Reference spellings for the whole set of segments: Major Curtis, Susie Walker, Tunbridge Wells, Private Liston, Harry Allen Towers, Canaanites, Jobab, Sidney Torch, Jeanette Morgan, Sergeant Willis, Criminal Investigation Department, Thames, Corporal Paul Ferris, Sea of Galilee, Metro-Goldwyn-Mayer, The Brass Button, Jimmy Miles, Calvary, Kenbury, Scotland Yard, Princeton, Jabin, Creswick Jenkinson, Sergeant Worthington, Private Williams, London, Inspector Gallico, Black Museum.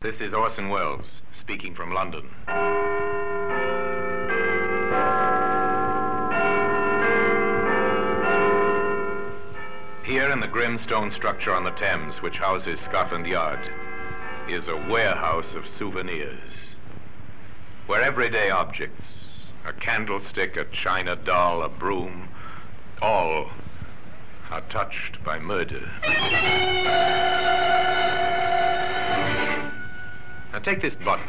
This is Orson Welles, speaking from London. Here in the grim stone structure on the Thames, which houses Scotland Yard, is a warehouse of souvenirs, where everyday objects, a candlestick, a china doll, a broom, all are touched by murder. Now take this button,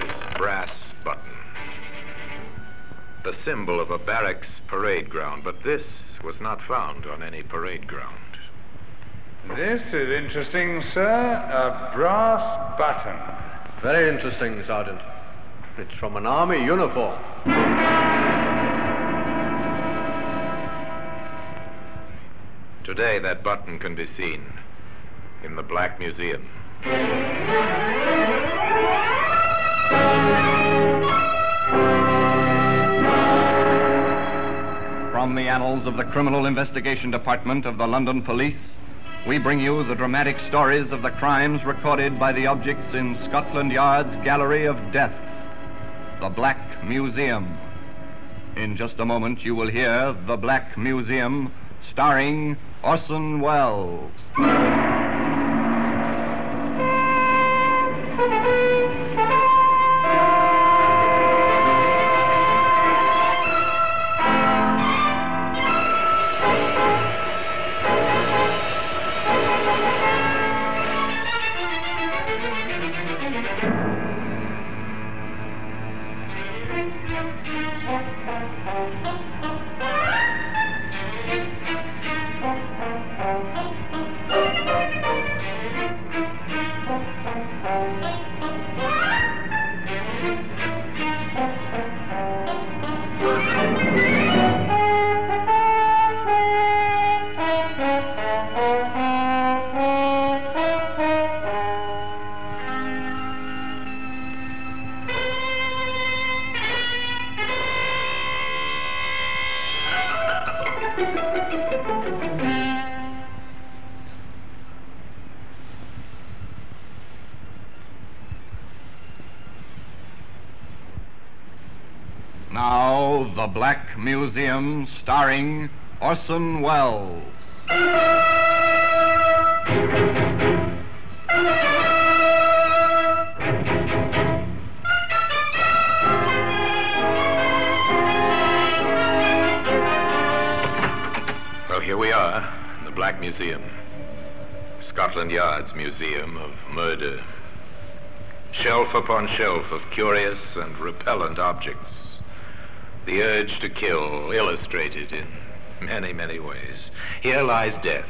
this brass button, the symbol of a barracks parade ground, but this was not found on any parade ground. This is interesting, sir, a brass button. Very interesting, Sergeant. It's from an army uniform. Today that button can be seen in the Black Museum. From the annals of the Criminal Investigation Department of the London Police, we bring you the dramatic stories of the crimes recorded by the objects in Scotland Yard's Gallery of Death, the Black Museum. In just a moment, you will hear The Black Museum, starring Orson Welles. Now, The Black Museum, starring Orson Welles. Well, here we are, the Black Museum. Scotland Yard's Museum of Murder. Shelf upon shelf of curious and repellent objects. The urge to kill, illustrated in many, many ways. Here lies death.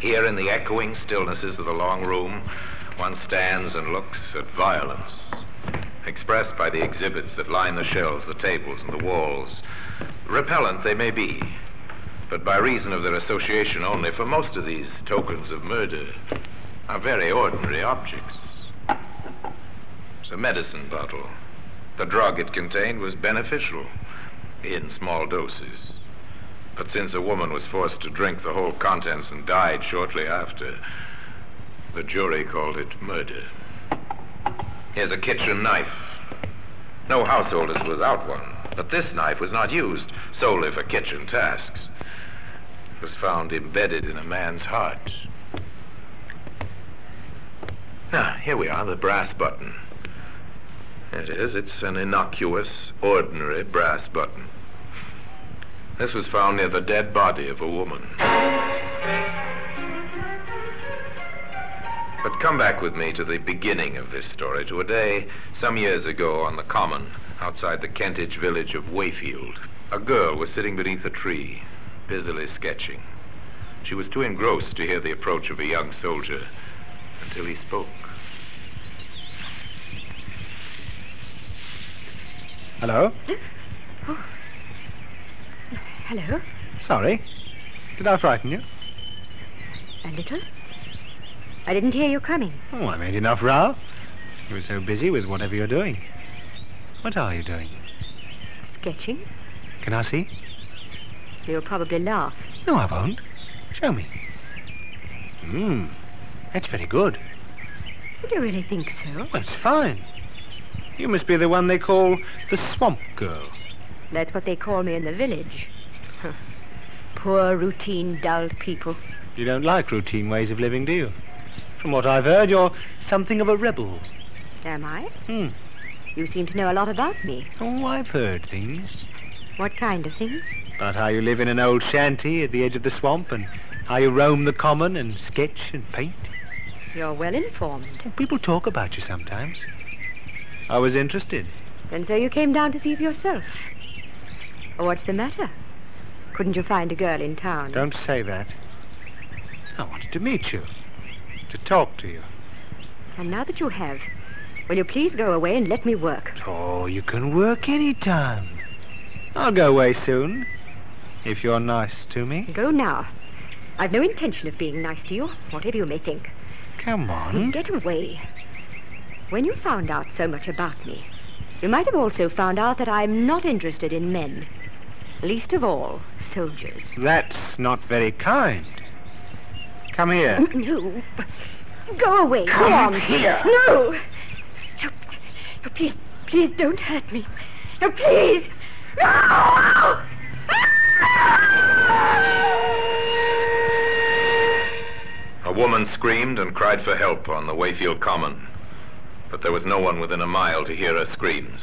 Here in the echoing stillnesses of the long room, one stands and looks at violence, expressed by the exhibits that line the shelves, the tables, and the walls. Repellent they may be, but by reason of their association only, for most of these tokens of murder are very ordinary objects. It's a medicine bottle. The drug it contained was beneficial in small doses. But since a woman was forced to drink the whole contents and died shortly after, the jury called it murder. Here's a kitchen knife. No household is without one, but this knife was not used solely for kitchen tasks. It was found embedded in a man's heart. Now, here we are, the brass button. It is. It's an innocuous, ordinary brass button. This was found near the dead body of a woman. But come back with me to the beginning of this story, to a day some years ago on the common outside the Kentish village of Wayfield. A girl was sitting beneath a tree, busily sketching. She was too engrossed to hear the approach of a young soldier until he spoke. Hello? Oh. Hello? Sorry. Did I frighten you? A little. I didn't hear you coming. Oh, I made enough row. You were so busy with whatever you're doing. What are you doing? Sketching. Can I see? You'll probably laugh. No, I won't. Show me. That's very good. Do you really think so? Well, it's fine. You must be the one they call the Swamp Girl. That's what they call me in the village. Huh. Poor, routine, dulled people. You don't like routine ways of living, do you? From what I've heard, you're something of a rebel. Am I? Hmm. You seem to know a lot about me. Oh, I've heard things. What kind of things? About how you live in an old shanty at the edge of the swamp and how you roam the common and sketch and paint. You're well informed. People talk about you sometimes. I was interested. And so you came down to see for yourself. Oh, what's the matter? Couldn't you find a girl in town? Don't say that. I wanted to meet you. To talk to you. And now that you have, will you please go away and let me work? Oh, you can work any time. I'll go away soon, if you're nice to me. Go now. I've no intention of being nice to you, whatever you may think. Come on. Get away. When you found out so much about me, you might have also found out that I'm not interested in men. Least of all, soldiers. That's not very kind. Come here. No. Go away. Come on here. No. No, please don't hurt me. No, please. No! A woman screamed and cried for help on the Wayfield Common, but there was no one within a mile to hear her screams.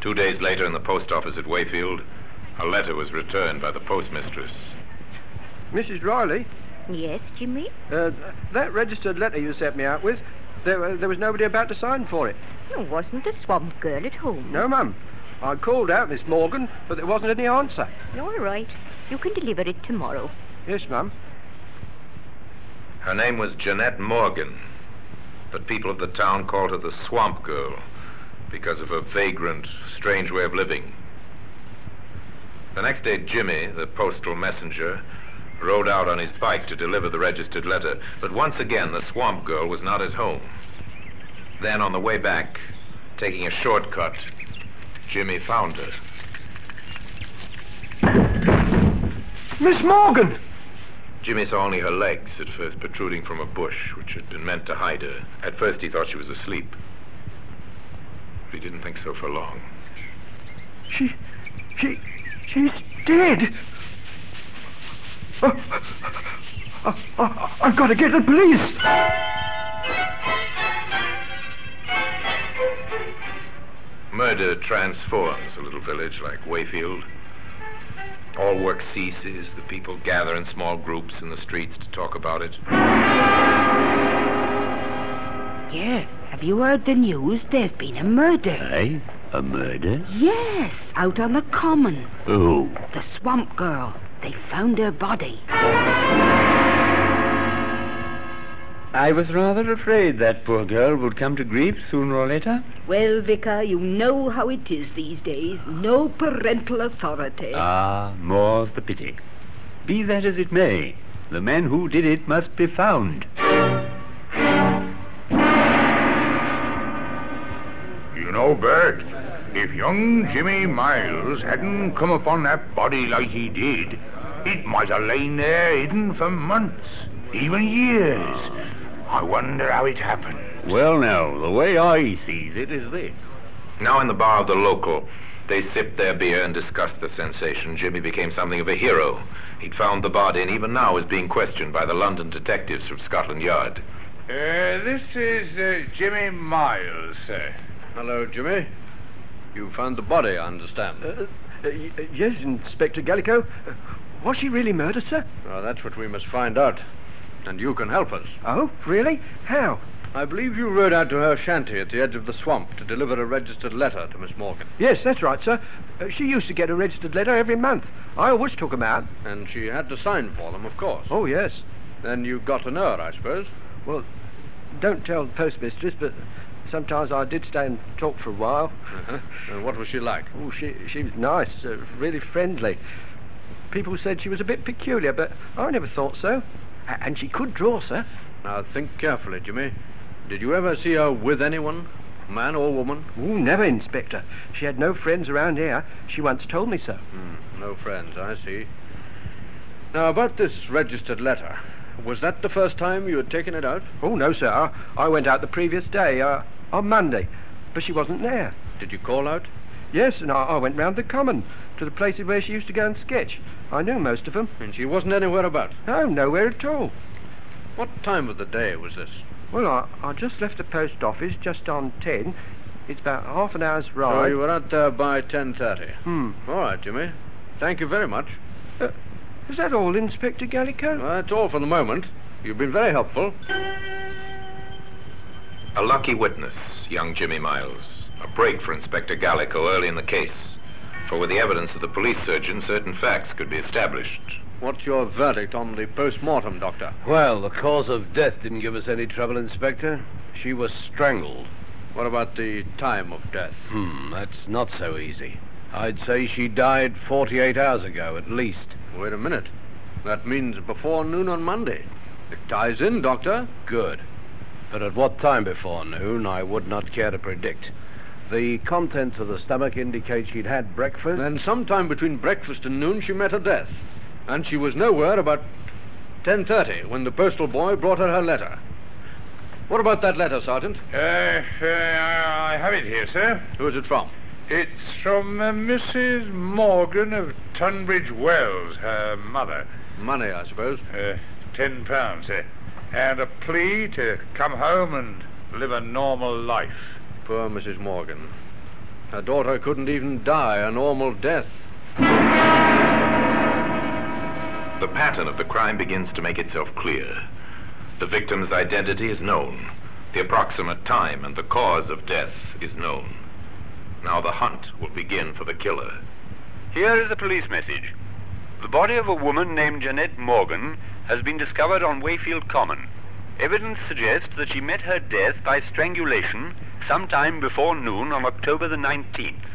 2 days later in the post office at Wayfield, a letter was returned by the postmistress. Mrs. Riley? Yes, Jimmy? That registered letter you sent me out with, there was nobody about to sign for it. There wasn't the swamp girl at home. No, Mum. I called out, Miss Morgan, but there wasn't any answer. All right. You can deliver it tomorrow. Yes, Mum. Her name was Jeanette Morgan, but people of the town called her the Swamp Girl because of her vagrant, strange way of living. The next day, Jimmy, the postal messenger, rode out on his bike to deliver the registered letter, but once again the Swamp Girl was not at home. Then on the way back, taking a shortcut, Jimmy found her. Miss Morgan! Jimmy saw only her legs at first protruding from a bush which had been meant to hide her. At first he thought she was asleep. But he didn't think so for long. She's dead! I've got to get the police! Murder transforms a little village like Wayfield. All work ceases. The people gather in small groups in the streets to talk about it. Yeah, have you heard the news? There's been a murder. Aye, a murder? Yes, out on the common. Who? The Swamp Girl. They found her body. I was rather afraid that poor girl would come to grief sooner or later. Well, Vicar, you know how it is these days. No parental authority. Ah, more's the pity. Be that as it may, the man who did it must be found. You know, Bert, if young Jimmy Miles hadn't come upon that body like he did, it might have lain there hidden for months, even years. I wonder how it happened. Well, now, the way I sees it is this. Now in the bar of the local, they sipped their beer and discussed the sensation. Jimmy became something of a hero. He'd found the body and even now is being questioned by the London detectives from Scotland Yard. This is Jimmy Miles, sir. Hello, Jimmy. You found the body, I understand. Yes, Inspector Gallico. Was she really murdered, sir? Well, that's what we must find out. And you can help us. Oh, really? How? I believe you rode out to her shanty at the edge of the swamp to deliver a registered letter to Miss Morgan. Yes, that's right, sir. She used to get a registered letter every month. I always took them out. And she had to sign for them, of course. Oh, yes. Then you got to know her, I suppose. Well, don't tell the postmistress, but sometimes I did stay and talk for a while. Uh-huh. And what was she like? Oh, she was nice, really friendly. People said she was a bit peculiar, but I never thought so. And she could draw, sir. Now, think carefully, Jimmy. Did you ever see her with anyone, man or woman? Oh, never, Inspector. She had no friends around here. She once told me so. No friends, I see. Now, about this registered letter. Was that the first time you had taken it out? Oh, no, sir. I went out the previous day, on Monday. But she wasn't there. Did you call out? Yes, and I went round the common, to the places where she used to go and sketch. I knew most of them. And she wasn't anywhere about? No, nowhere at all. What time of the day was this? Well, I just left the post office just on 10. It's about half an hour's ride. Oh, you were out there by 10:30. All right, Jimmy. Thank you very much. Is that all, Inspector Gallico? Well, that's all for the moment. You've been very helpful. A lucky witness, young Jimmy Miles. A break for Inspector Gallico early in the case. For with the evidence of the police surgeon, certain facts could be established. What's your verdict on the post-mortem, Doctor? Well, the cause of death didn't give us any trouble, Inspector. She was strangled. What about the time of death? That's not so easy. I'd say she died 48 hours ago, at least. Wait a minute. That means before noon on Monday. It ties in, Doctor. Good. But at what time before noon, I would not care to predict. The contents of the stomach indicate she'd had breakfast. Then sometime between breakfast and noon, she met her death. And she was nowhere about 10:30 when the postal boy brought her letter. What about that letter, Sergeant? I have it here, sir. Who is it from? It's from Mrs. Morgan of Tunbridge Wells, her mother. Money, I suppose. £10, sir. And a plea to come home and live a normal life. Poor Mrs. Morgan. Her daughter couldn't even die a normal death. The pattern of the crime begins to make itself clear. The victim's identity is known. The approximate time and the cause of death is known. Now the hunt will begin for the killer. Here is a police message. The body of a woman named Jeanette Morgan has been discovered on Wayfield Common. Evidence suggests that she met her death by strangulation sometime before noon on October the 19th.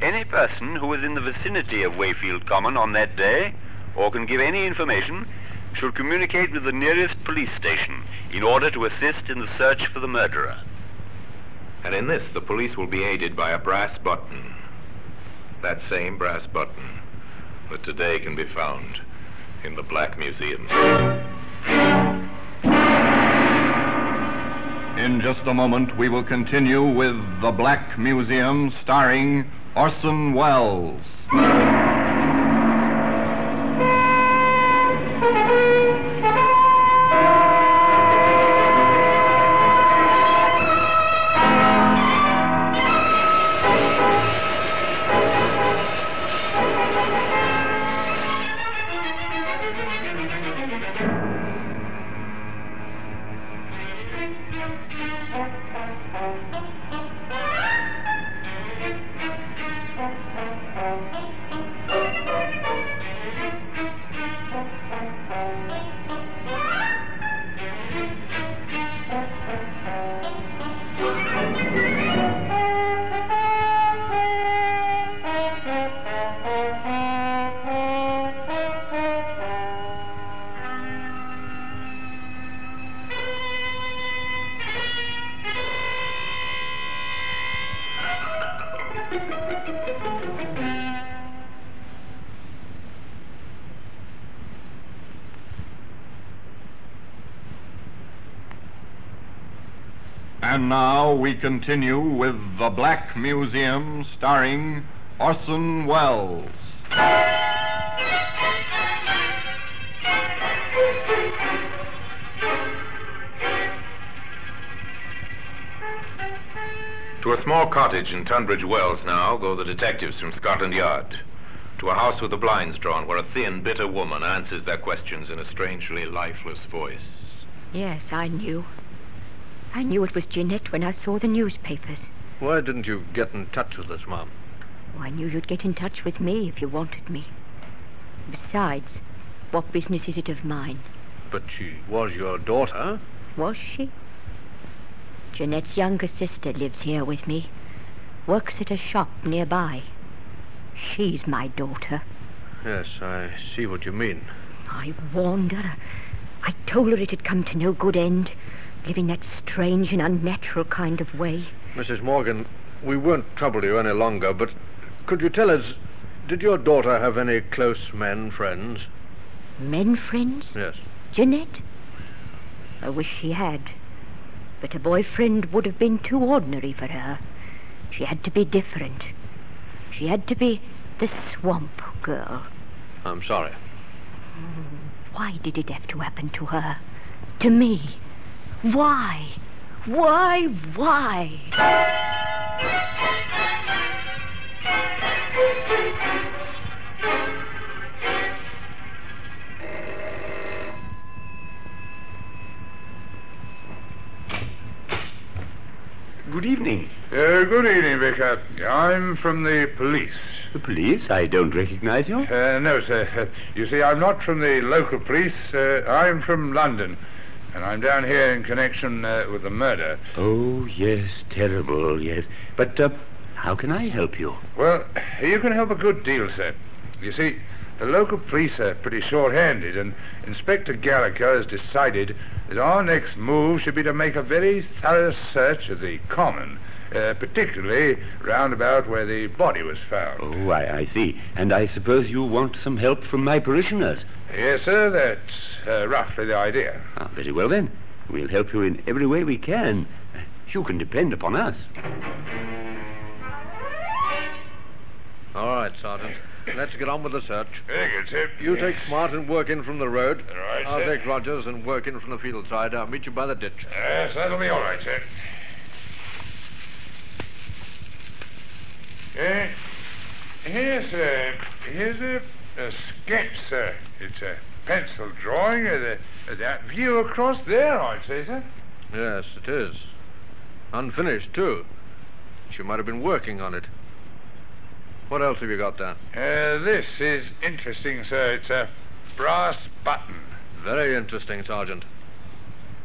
Any person who is in the vicinity of Wayfield Common on that day, or can give any information, should communicate with the nearest police station in order to assist in the search for the murderer. And in this, the police will be aided by a brass button. That same brass button that today can be found in the Black Museum. In just a moment, we will continue with The Black Museum, starring Orson Welles. And now we continue with The Black Museum, starring Orson Welles. To a small cottage in Tunbridge Wells now go the detectives from Scotland Yard. To a house with the blinds drawn, where a thin, bitter woman answers their questions in a strangely lifeless voice. Yes, I knew it was Jeanette when I saw the newspapers. Why didn't you get in touch with us, Mom? Well, I knew you'd get in touch with me if you wanted me. Besides, what business is it of mine? But she was your daughter. Was she? Jeanette's younger sister lives here with me. Works at a shop nearby. She's my daughter. Yes, I see what you mean. I warned her. I told her it had come to no good end. Living that strange and unnatural kind of way. Mrs. Morgan, we won't trouble you any longer, but could you tell us, did your daughter have any close men friends? Men friends? Yes. Jeanette? I wish she had. But a boyfriend would have been too ordinary for her. She had to be different. She had to be the swamp girl. I'm sorry. Why did it have to happen to her? To me? Why? Why? Good evening. Good evening, Vicar. I'm from the police. The police? I don't recognize you. No, sir. You see, I'm not from the local police. I'm from London. And I'm down here in connection with the murder. Oh, yes, terrible, yes. But how can I help you? Well, you can help a good deal, sir. You see, the local police are pretty short-handed, and Inspector Gallico has decided that our next move should be to make a very thorough search of the common, particularly round about where the body was found. Oh, I see. And I suppose you want some help from my parishioners? Yes, sir, that's roughly the idea. Ah, very well, then. We'll help you in every way we can. You can depend upon us. All right, Sergeant. Let's get on with the search. Very good, sir. You take Smart and work in from the road. All right, I'll take Rogers and work in from the field side. I'll meet you by the ditch. Yes, that'll be all right, sir. Here, sir. Here's a sketch, sir. It's a pencil drawing of that view across there, I'd say, sir. Yes, it is. Unfinished, too. She might have been working on it. What else have you got there? This is interesting, sir. It's a brass button. Very interesting, Sergeant.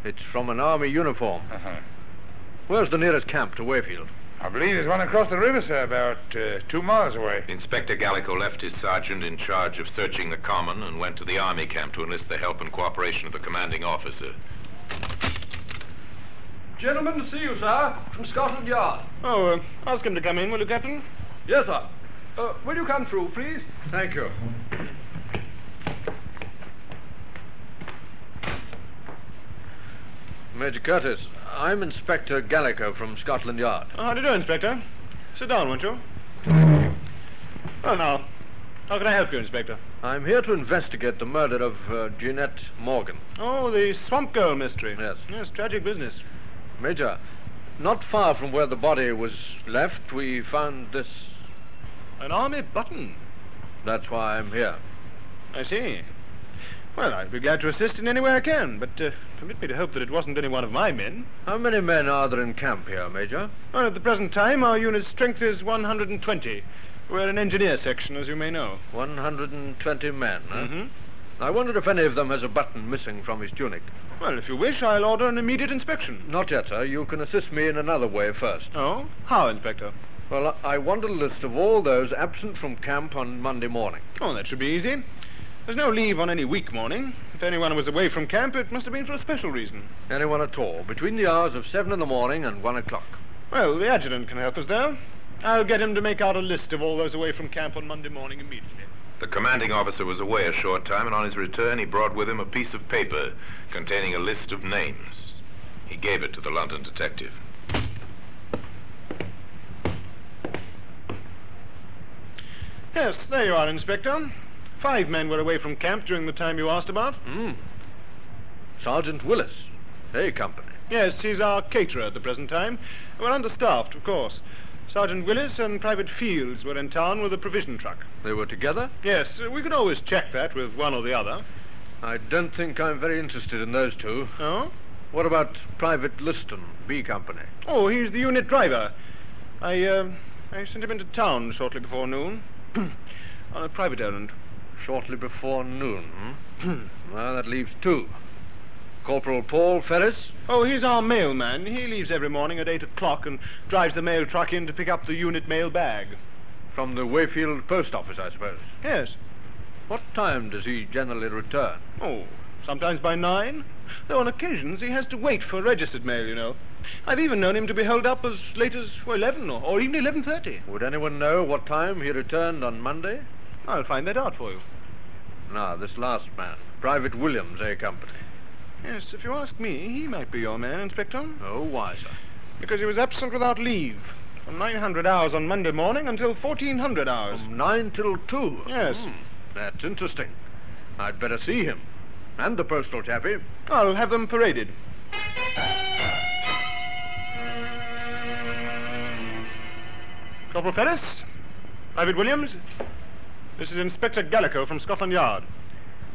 It's from an army uniform. Uh-huh. Where's the nearest camp to Wayfield? I believe there's one across the river, sir, about 2 miles away. Inspector Gallico left his sergeant in charge of searching the common and went to the army camp to enlist the help and cooperation of the commanding officer. Gentlemen, to see you, sir, from Scotland Yard. Oh, ask him to come in, will you, Captain? Yes, sir. Will you come through, please? Thank you. Major Curtis, I'm Inspector Gallico from Scotland Yard. How do you do, Inspector? Sit down, won't you? Well, now, how can I help you, Inspector? I'm here to investigate the murder of Jeanette Morgan. Oh, the swamp girl mystery. Yes. Yes, tragic business. Major, not far from where the body was left, we found this... An army button. That's why I'm here. I see. Well, I'd be glad to assist in any way I can, but permit me to hope that it wasn't any one of my men. How many men are there in camp here, Major? Well, at the present time, our unit's strength is 120. We're an engineer section, as you may know. 120 men, huh? Mm-hmm. I wondered if any of them has a button missing from his tunic. Well, if you wish, I'll order an immediate inspection. Not yet, sir. You can assist me in another way first. Oh? How, Inspector? Well, I want a list of all those absent from camp on Monday morning. Oh, that should be easy. There's no leave on any week morning. If anyone was away from camp, it must have been for a special reason. Anyone at all, between the hours of 7 in the morning and 1 o'clock. Well, the adjutant can help us there. I'll get him to make out a list of all those away from camp on Monday morning immediately. The commanding officer was away a short time, and on his return he brought with him a piece of paper containing a list of names. He gave it to the London detective. Yes, there you are, Inspector. 5 men were away from camp during the time you asked about. Mm. Sergeant Willis. Hey, company. Yes, he's our caterer at the present time. We're understaffed, of course. Sergeant Willis and Private Fields were in town with a provision truck. They were together? Yes, we could always check that with one or the other. I don't think I'm very interested in those two. Oh? What about Private Liston, B Company? Oh, he's the unit driver. I sent him into town shortly before noon. On a private errand. Shortly before noon, hmm? Well, that leaves 2. Corporal Paul Ferris? Oh, he's our mailman. He leaves every morning at 8 o'clock and drives the mail truck in to pick up the unit mail bag. From the Wayfield post office, I suppose? Yes. What time does he generally return? Oh, sometimes by 9. Though on occasions he has to wait for registered mail, you know. I've even known him to be held up as late as 11 or even 11:30. Would anyone know what time he returned on Monday? I'll find that out for you. Now, this last man. Private Williams, A Company. Yes, if you ask me, he might be your man, Inspector. Oh, why, sir? Because he was absent without leave. From 900 hours on Monday morning until 1400 hours. From 9 till 2? Yes. That's interesting. I'd better see him. And the postal chappie. I'll have them paraded. Corporal Ferris? Private Williams? This is Inspector Gallico from Scotland Yard.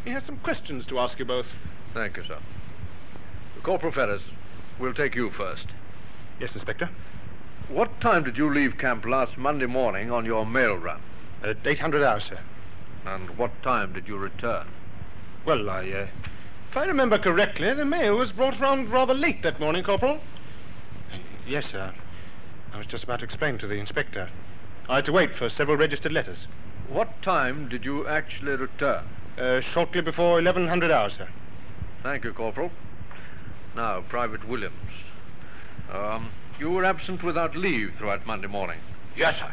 He has some questions to ask you both. Thank you, sir. Corporal Ferris, we'll take you first. Yes, Inspector. What time did you leave camp last Monday morning on your mail run? At 800 hours, sir. And what time did you return? Well, if I remember correctly, the mail was brought round rather late that morning, Corporal. Yes, sir. I was just about to explain to the Inspector. I had to wait for several registered letters. What time did you actually return? Shortly before 1100 hours, sir. Thank you, Corporal. Now, Private Williams. You were absent without leave throughout Monday morning. Yes, sir.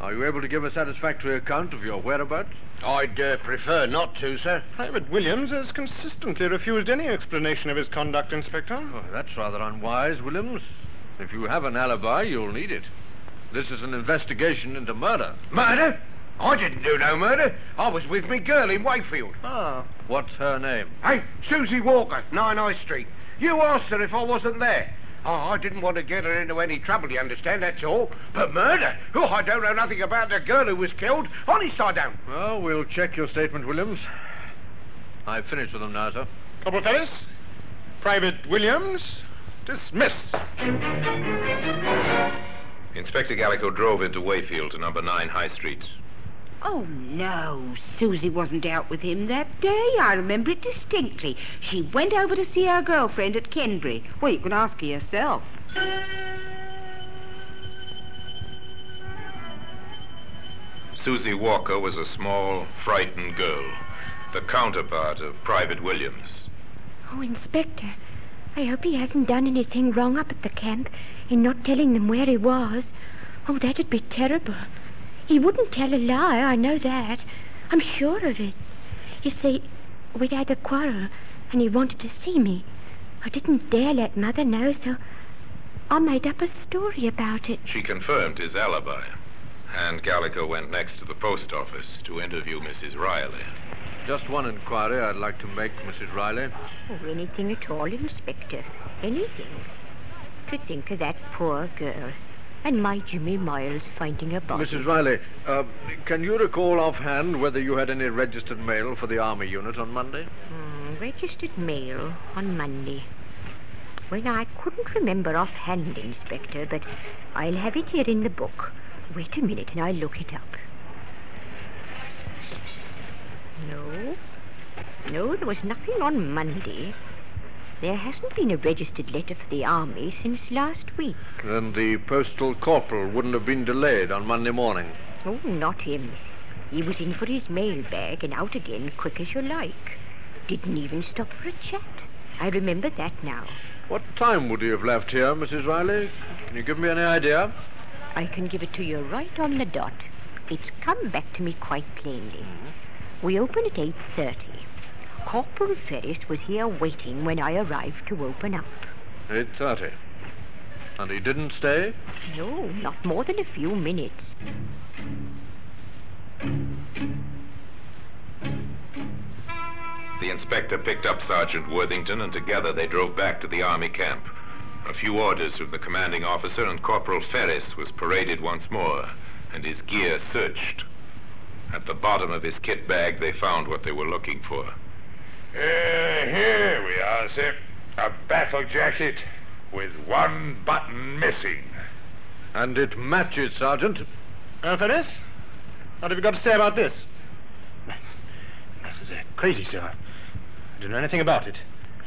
Are you able to give a satisfactory account of your whereabouts? I'd prefer not to, sir. Private Williams has consistently refused any explanation of his conduct, Inspector. Oh, that's rather unwise, Williams. If you have an alibi, you'll need it. This is an investigation into murder. Murder? I didn't do no murder. I was with me girl in Wayfield. Ah. What's her name? Hey, Susie Walker, 9 High Street. You asked her if I wasn't there. Oh, I didn't want to get her into any trouble, you understand, that's all. But murder? Oh, I don't know nothing about the girl who was killed. Honest, I don't. Well, we'll check your statement, Williams. I've finished with them now, sir. Corporal Ferris, Private Williams, dismiss. Inspector Gallico drove into Wayfield to number 9 High Street. Oh, no. Susie wasn't out with him that day. I remember it distinctly. She went over to see her girlfriend at Kenbury. Well, you can ask her yourself. Susie Walker was a small, frightened girl, the counterpart of Private Williams. Oh, Inspector, I hope he hasn't done anything wrong up at the camp in not telling them where he was. Oh, that'd be terrible. He wouldn't tell a lie, I know that. I'm sure of it. You see, we'd had a quarrel, and he wanted to see me. I didn't dare let Mother know, so I made up a story about it. She confirmed his alibi, and Gallico went next to the post office to interview Mrs. Riley. Just one inquiry I'd like to make, Mrs. Riley. Oh, anything at all, Inspector. Anything. To think of that poor girl. And my Jimmy Miles finding a body. Mrs. Riley, can you recall offhand whether you had any registered mail for the Army unit on Monday? Registered mail on Monday. Well, I couldn't remember offhand, Inspector, but I'll have it here in the book. Wait a minute and I'll look it up. No, there was nothing on Monday. There hasn't been a registered letter for the Army since last week. Then the postal corporal wouldn't have been delayed on Monday morning. Oh, not him. He was in for his mail bag and out again quick as you like. Didn't even stop for a chat. I remember that now. What time would he have left here, Mrs. Riley? Can you give me any idea? I can give it to you right on the dot. It's come back to me quite plainly. We open at 8:30. Corporal Ferris was here waiting when I arrived to open up. 8:30. And he didn't stay? No, not more than a few minutes. The inspector picked up Sergeant Worthington and together they drove back to the Army camp. A few orders from the commanding officer and Corporal Ferris was paraded once more and his gear searched. At the bottom of his kit bag they found what they were looking for. Here we are, sir. A battle jacket with one button missing. And it matches, Sergeant. Ferris? What have you got to say about this? This is crazy, sir. I don't know anything about it.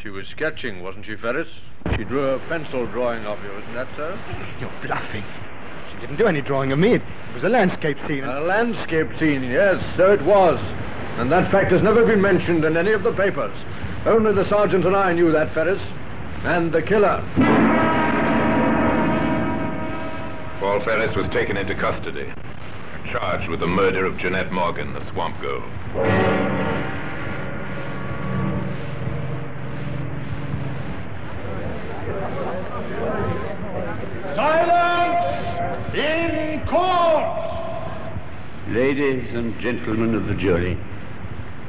She was sketching, wasn't she, Ferris? She drew a pencil drawing of you, isn't that so? You're bluffing. She didn't do any drawing of me. It was a landscape scene. A landscape scene, yes, so it was. And that fact has never been mentioned in any of the papers. Only the sergeant and I knew that, Ferris. And the killer. Paul Ferris was taken into custody, charged with the murder of Jeanette Morgan, the swamp girl. Silence in court! Ladies and gentlemen of the jury,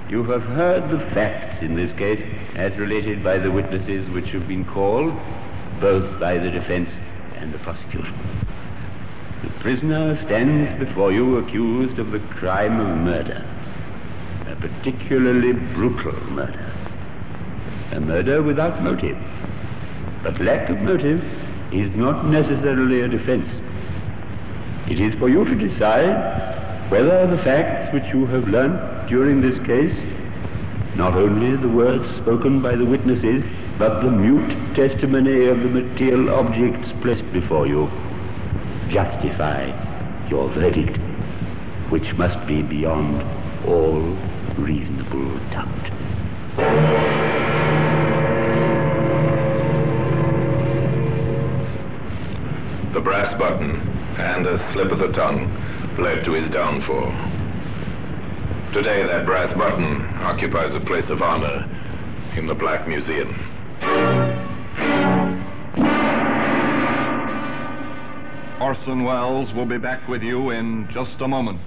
you have heard the facts in this case as related by the witnesses which have been called, both by the defense and the prosecution. The prisoner stands before you accused of the crime of murder, a particularly brutal murder, a murder without motive. But lack of motive is not necessarily a defense. It is for you to decide whether the facts which you have learnt during this case, not only the words spoken by the witnesses, but the mute testimony of the material objects placed before you, justify your verdict, which must be beyond all reasonable doubt. The brass button and a slip of the tongue led to his downfall. Today, that brass button occupies a place of honor in the Black Museum. Orson Welles will be back with you in just a moment.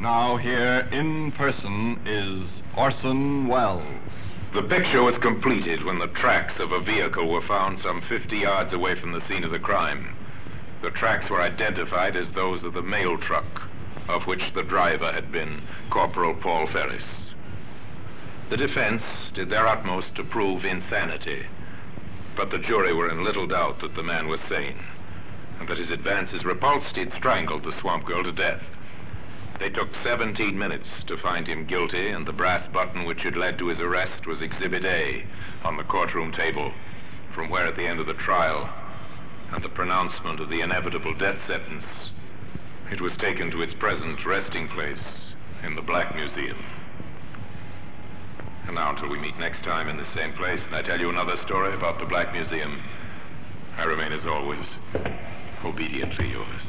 Now here in person is Orson Welles. The picture was completed when the tracks of a vehicle were found some 50 yards away from the scene of the crime. The tracks were identified as those of the mail truck, of which the driver had been Corporal Paul Ferris. The defense did their utmost to prove insanity, but the jury were in little doubt that the man was sane, and that his advances repulsed, he'd strangled the swamp girl to death. They took 17 minutes to find him guilty, and the brass button which had led to his arrest was Exhibit A on the courtroom table, from where at the end of the trial and the pronouncement of the inevitable death sentence, it was taken to its present resting place in the Black Museum. And now until we meet next time in the same place and I tell you another story about the Black Museum, I remain as always obediently yours.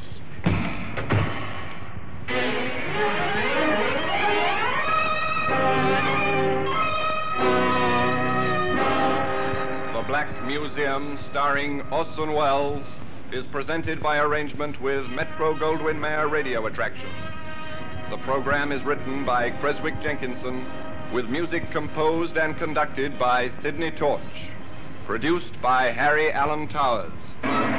The Black Museum, starring Orson Welles, is presented by arrangement with Metro-Goldwyn-Mayer Radio Attraction. The program is written by Creswick Jenkinson, with music composed and conducted by Sidney Torch. Produced by Harry Allen Towers.